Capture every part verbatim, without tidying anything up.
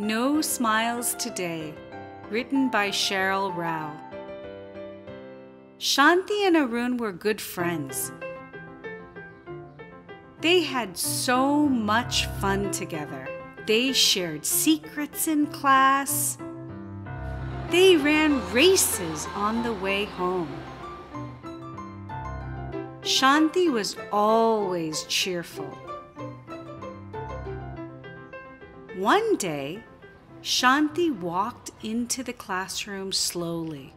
No Smiles Today, written by Cheryl Rao. Shanti and Arun were good friends. They had so much fun together. They shared secrets in class. They ran races on the way home. Shanti was always cheerful. One day, Shanti walked into the classroom slowly.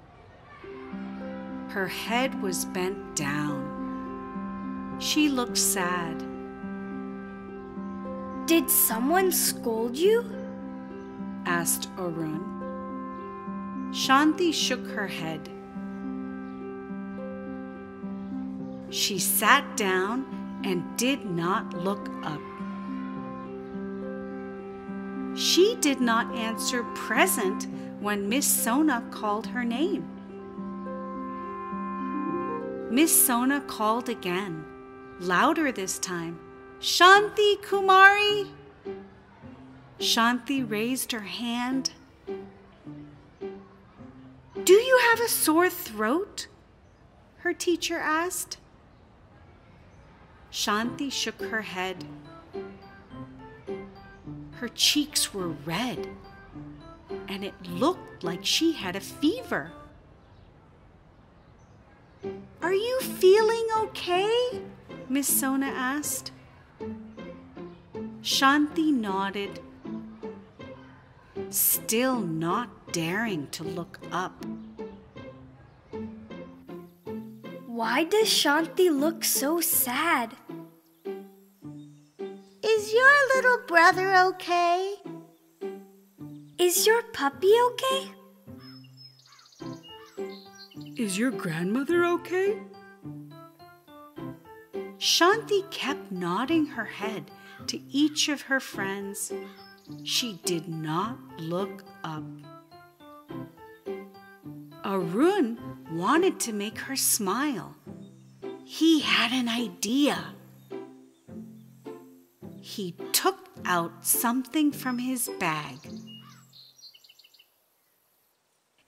Her head was bent down. She looked sad. "Did someone scold you?" asked Arun. Shanti shook her head. She sat down and did not look up. She did not answer present when Miss Sona called her name. Miss Sona called again, louder this time. "Shanti Kumari!" Shanti raised her hand. "Do you have a sore throat?" her teacher asked. Shanti shook her head. Her cheeks were red, and it looked like she had a fever. "Are you feeling okay?" Miss Sona asked. Shanti nodded, still not daring to look up. "Why does Shanti look so sad? Is your little brother okay? Is your puppy okay? Is your grandmother okay?" Shanti kept nodding her head to each of her friends. She did not look up. Arun wanted to make her smile. He had an idea. He took out something from his bag.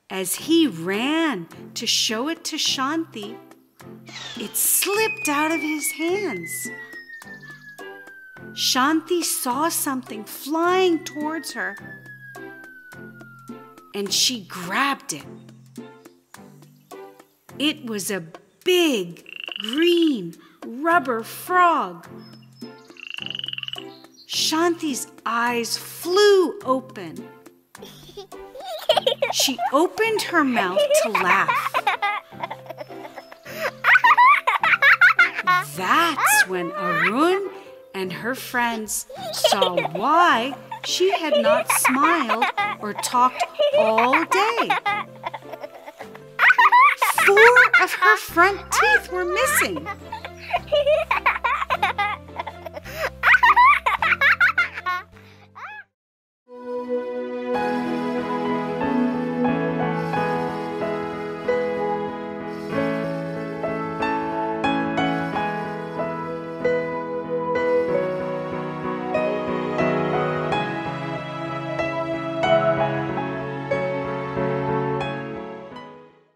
As he ran to show it to Shanti, it slipped out of his hands. Shanti saw something flying towards her, and she grabbed it. It was a big, green, rubber frog. Shanti's eyes flew open. She opened her mouth to laugh. That's when Arun and her friends saw why she had not smiled or talked all day. Four of her front teeth were missing.